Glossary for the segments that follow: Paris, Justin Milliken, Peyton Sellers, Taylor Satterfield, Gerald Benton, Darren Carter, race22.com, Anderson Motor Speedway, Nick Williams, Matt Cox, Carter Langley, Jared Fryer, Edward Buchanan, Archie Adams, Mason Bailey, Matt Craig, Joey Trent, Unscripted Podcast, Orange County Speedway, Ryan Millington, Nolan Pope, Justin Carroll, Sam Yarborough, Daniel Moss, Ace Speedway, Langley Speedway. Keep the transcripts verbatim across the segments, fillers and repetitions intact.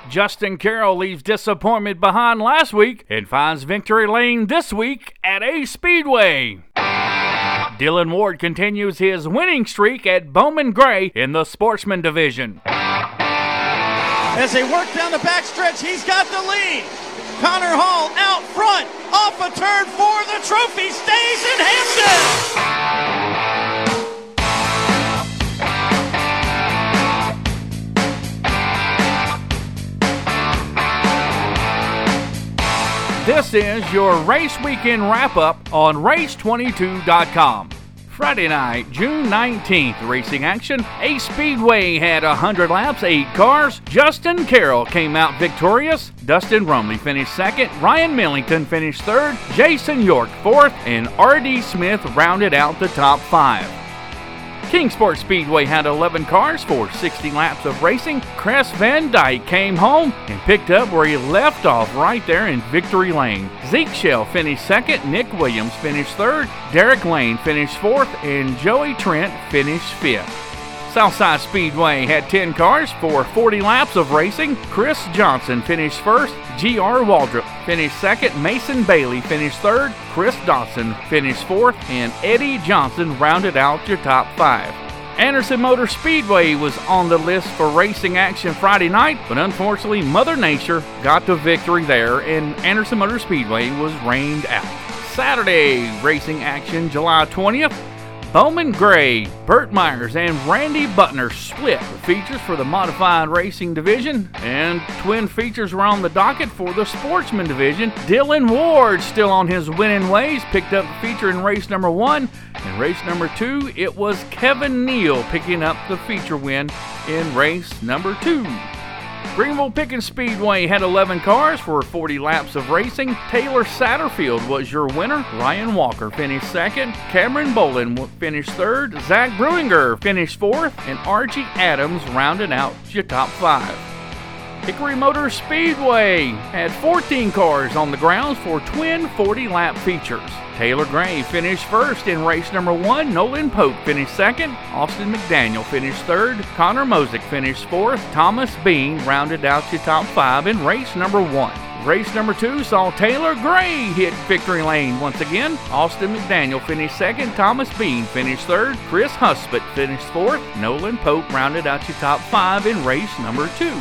o'clock, Justin Carroll leaves disappointment behind last week and finds victory lane this week at Ace Speedway. Dylan Ward continues his winning streak at Bowman Gray in the Sportsman Division. As they work down the backstretch, he's got the lead. Connor Hall out front, off a turn four, the trophy stays in Hampton. This is your race weekend wrap-up on race twenty-two dot com. Friday night, June nineteenth, racing action. Ace Speedway had one hundred laps, eight cars. Justin Carroll came out victorious. Dustin Rumley finished second. Ryan Millington finished third. Jason York fourth. And R D. Smith rounded out the top five. Kingsport Speedway had eleven cars for sixty laps of racing. Chris Van Dyke came home and picked up where he left off right there in victory lane. Zeke Schell finished second, Nick Williams finished third, Derek Lane finished fourth, and Joey Trent finished fifth. Southside Speedway had ten cars for forty laps of racing. Chris Johnson finished first, G R. Waldrup finished second, Mason Bailey finished third, Chris Dodson finished fourth, and Eddie Johnson rounded out your top five. Anderson Motor Speedway was on the list for racing action Friday night, but unfortunately Mother Nature got the victory there and Anderson Motor Speedway was rained out. Saturday racing action July twentieth. Bowman Gray, Burt Myers, and Randy Butner split the features for the Modified Racing Division, and twin features were on the docket for the Sportsman Division. Dylan Ward, still on his winning ways, picked up the feature in race number one. In race number two, it was Kevin Neal picking up the feature win in race number two. Greenville Pickens Speedway had eleven cars for forty laps of racing. Taylor Satterfield was your winner. Ryan Walker finished second. Cameron Bolin finished third. Zach Bruinger finished fourth. And Archie Adams rounded out your top five. Hickory Motor Speedway had fourteen cars on the grounds for twin forty-lap features. Taylor Gray finished first in race number one. Nolan Pope finished second. Austin McDaniel finished third. Connor Mosick finished fourth. Thomas Bean rounded out the top five in race number one. Race number two saw Taylor Gray hit victory lane once again. Austin McDaniel finished second. Thomas Bean finished third. Chris Husbett finished fourth. Nolan Pope rounded out the top five in race number two.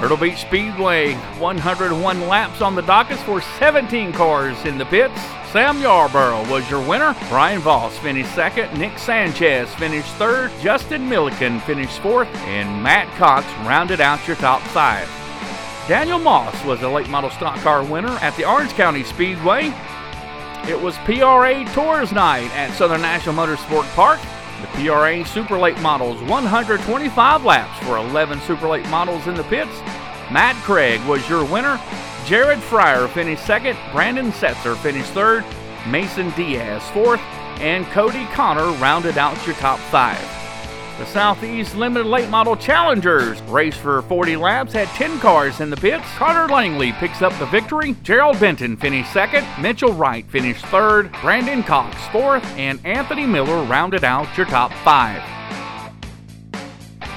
Myrtle Beach Speedway, one hundred one laps on the dockets for seventeen cars in the pits. Sam Yarborough was your winner. Brian Voss finished second. Nick Sanchez finished third. Justin Milliken finished fourth. And Matt Cox rounded out your top five. Daniel Moss was the late model stock car winner at the Orange County Speedway. It was P R A Tours Night at Southern National Motorsport Park. The P R A Super Late Models, one hundred twenty-five laps for eleven Super Late Models in the pits. Matt Craig was your winner. Jared Fryer finished second. Brandon Setzer finished third. Mason Diaz fourth. And Cody Connor rounded out your top five. The Southeast Limited Late Model Challengers race for forty laps, had ten cars in the pits. Carter Langley picks up the victory. Gerald Benton finished second. Mitchell Wright finished third. Brandon Cox fourth. And Anthony Miller rounded out your top five.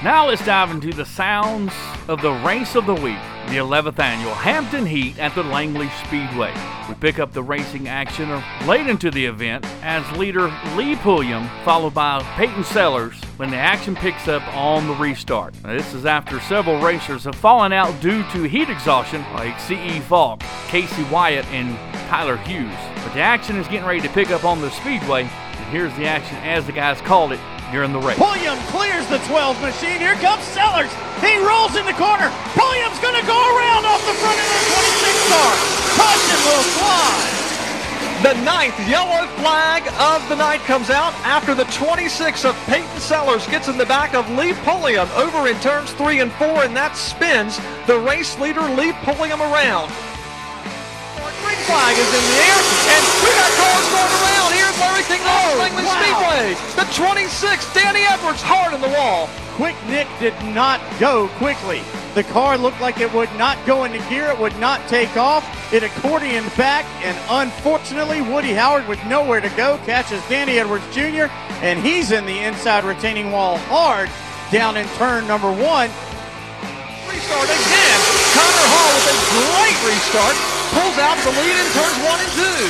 Now let's dive into the sounds of the race of the week, the eleventh annual Hampton Heat at the Langley Speedway. We pick up the racing action late into the event as leader Lee Pulliam, followed by Peyton Sellers, when the action picks up on the restart. Now, this is after several racers have fallen out due to heat exhaustion, like C E. Falk, Casey Wyatt, and Tyler Hughes. But the action is getting ready to pick up on the speedway, and here's the action as the guys called it during the race. Pulliam clears the twelve machine. Here comes Sellers. He rolls in the corner. Pulliam's going to go around off the front of the twenty-six car. Caution will fly. The ninth yellow flag of the night comes out after the twenty-six of Peyton Sellers gets in the back of Lee Pulliam over in turns three and four, and that spins the race leader Lee Pulliam around. Our green flag is in the air, and we got cars going around here at Larryking North Langley Speedway. The twenty-six, Danny Edwards hard in the wall. Quick Nick did not go quickly. The car looked like it would not go into gear. It would not take off. It accordioned back, and unfortunately, Woody Howard with nowhere to go catches Danny Edwards Junior, and he's in the inside retaining wall hard down in turn number one. Restart again. great restart, pulls out the lead in turns one and two.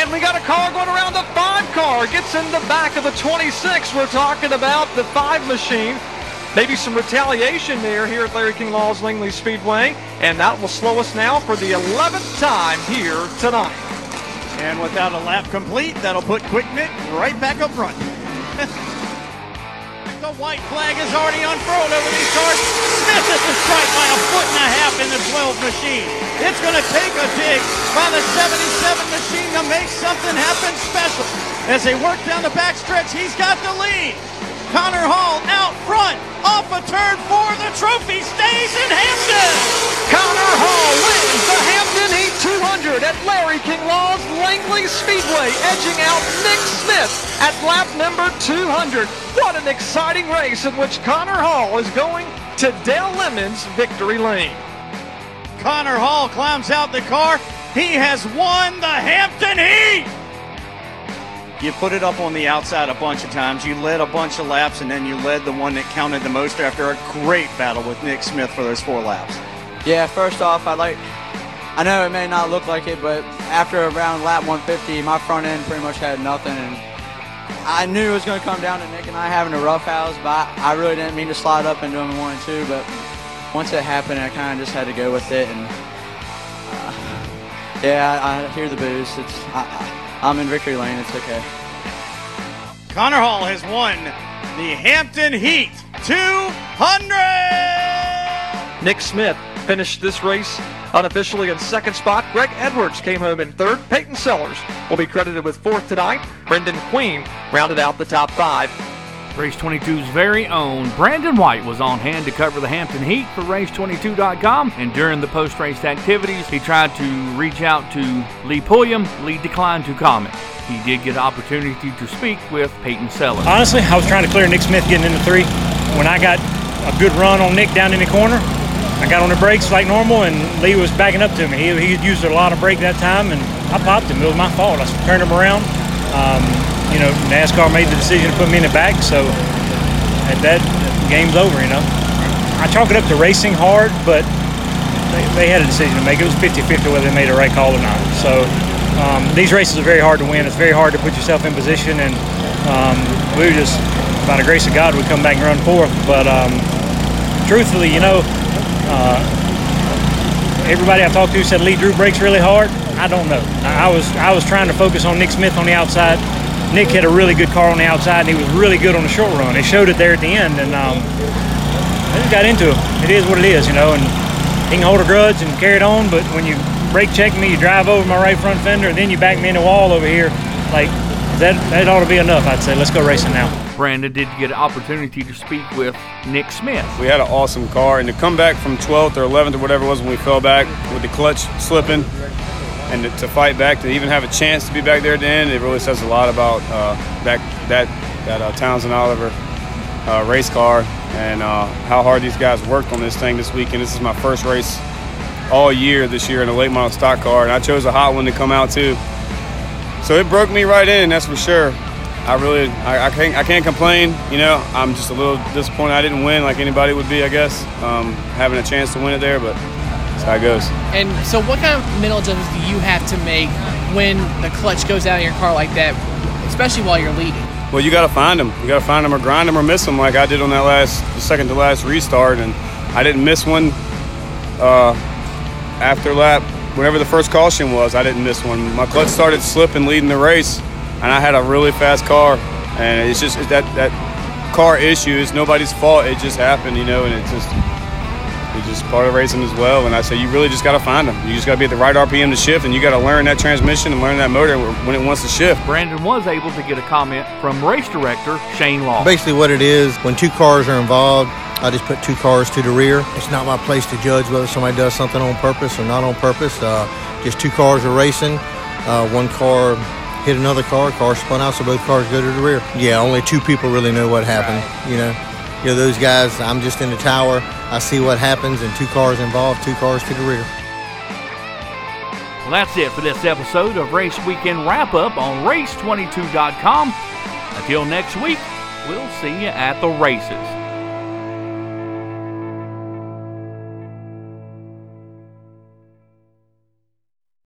And we got a car going around, the five car gets in the back of the twenty-six. We're talking about the five machine. Maybe some retaliation there here at Larry King Law's Langley Speedway, and that will slow us now for the eleventh time here tonight. And without a lap complete, that'll put Quick Nick right back up front. The white flag is already unfurled over these cars. Smith is the strike by a foot and a half in the twelve machine. It's going to take a dig by the seventy-seven machine to make something happen special. As they work down the backstretch, he's got the lead. Connor Hall out front, off a turn four. The trophy stays in Hampton. Connor Hall wins the Hampton Heat two hundred at Larry King Law's Langley Speedway, edging out Nick Smith at lap number two hundred. What an exciting race in which Connor Hall is going to Dale Lemon's victory lane. Connor Hall climbs out the car. He has won the Hampton Heat. You put it up on the outside a bunch of times, you led a bunch of laps, and then you led the one that counted the most after a great battle with Nick Smith for those four laps. Yeah, first off, I like, I know it may not look like it, but after around lap one fifty, my front end pretty much had nothing, and I knew it was going to come down to Nick and I having a roughhouse, but I, I really didn't mean to slide up into him in one and two, but once it happened, I kind of just had to go with it, and uh, yeah, I, I hear the boos. It's, I, I, I'm in victory lane, it's okay. Connor Hall has won the Hampton Heat two hundred! Nick Smith finished this race unofficially in second spot. Greg Edwards came home in third. Peyton Sellers will be credited with fourth tonight. Brendan Queen rounded out the top five. Race twenty-two's very own Brandon White was on hand to cover the Hampton Heat for race twenty-two dot com, and during the post-race activities, he tried to reach out to Lee Pulliam. Lee declined to comment. He did get an opportunity to speak with Peyton Sellers. Honestly, I was trying to clear Nick Smith getting into three. When I got a good run on Nick down in the corner, I got on the brakes like normal, and Lee was backing up to me. He, he used a lot of brake that time, and I popped him. It was my fault. I turned him around. Um, You know, NASCAR made the decision to put me in the back, so at that, game's over, you know. I chalk it up to racing hard, but they, they had a decision to make. It was fifty-fifty whether they made a right call or not. So um, these races are very hard to win. It's very hard to put yourself in position, and um, we were just, by the grace of God, we come back and run fourth. But um, truthfully, you know, uh, everybody I talked to said Lee Drew brakes really hard. I don't know. I was I was trying to focus on Nick Smith on the outside. Nick had a really good car on the outside, and he was really good on the short run. They showed it there at the end, and um, I just got into him. It is what it is, you know, and he can hold a grudge and carry it on, but when you brake check me, you drive over my right front fender, and then you back me in the wall over here, like, that, that ought to be enough, I'd say. Let's go racing now. Brandon did get an opportunity to speak with Nick Smith. We had an awesome car, and to come back from twelfth or eleventh or whatever it was when we fell back with the clutch slipping, and to fight back, to even have a chance to be back there at the end, it really says a lot about uh, that that that uh, Townsend Oliver uh, race car and uh, how hard these guys worked on this thing this weekend. This is my first race all year this year in a late model stock car, and I chose a hot one to come out too. So it broke me right in, that's for sure. I really, I, I can't, I can't complain. You know, I'm just a little disappointed I didn't win like anybody would be, I guess, um, having a chance to win it there, but. How it goes. And so what kind of mental adjustments do you have to make when the clutch goes out of your car like that, especially while you're leading? Well, you got to find them. You got to find them or grind them or miss them like I did on that last, the second to last restart. And I didn't miss one uh, after lap. Whenever the first caution was, I didn't miss one. My clutch started slipping leading the race, and I had a really fast car. And it's just that, that car issue is nobody's fault. It just happened, you know, and it just... It's just part of racing as well, and I say you really just got to find them. You just got to be at the right R P M to shift, and you got to learn that transmission and learn that motor when it wants to shift. Brandon was able to get a comment from race director Shane Law. Basically what it is, when two cars are involved, I just put two cars to the rear. It's not my place to judge whether somebody does something on purpose or not on purpose. Uh, just two cars are racing. Uh, one car hit another car, car spun out, so both cars go to the rear. Yeah, only two people really know what happened, right. you know. You know, those guys, I'm just in the tower. I see what happens, and two cars involved, two cars to the rear. Well, that's it for this episode of Race Weekend Wrap-Up on race twenty-two dot com. Until next week, we'll see you at the races.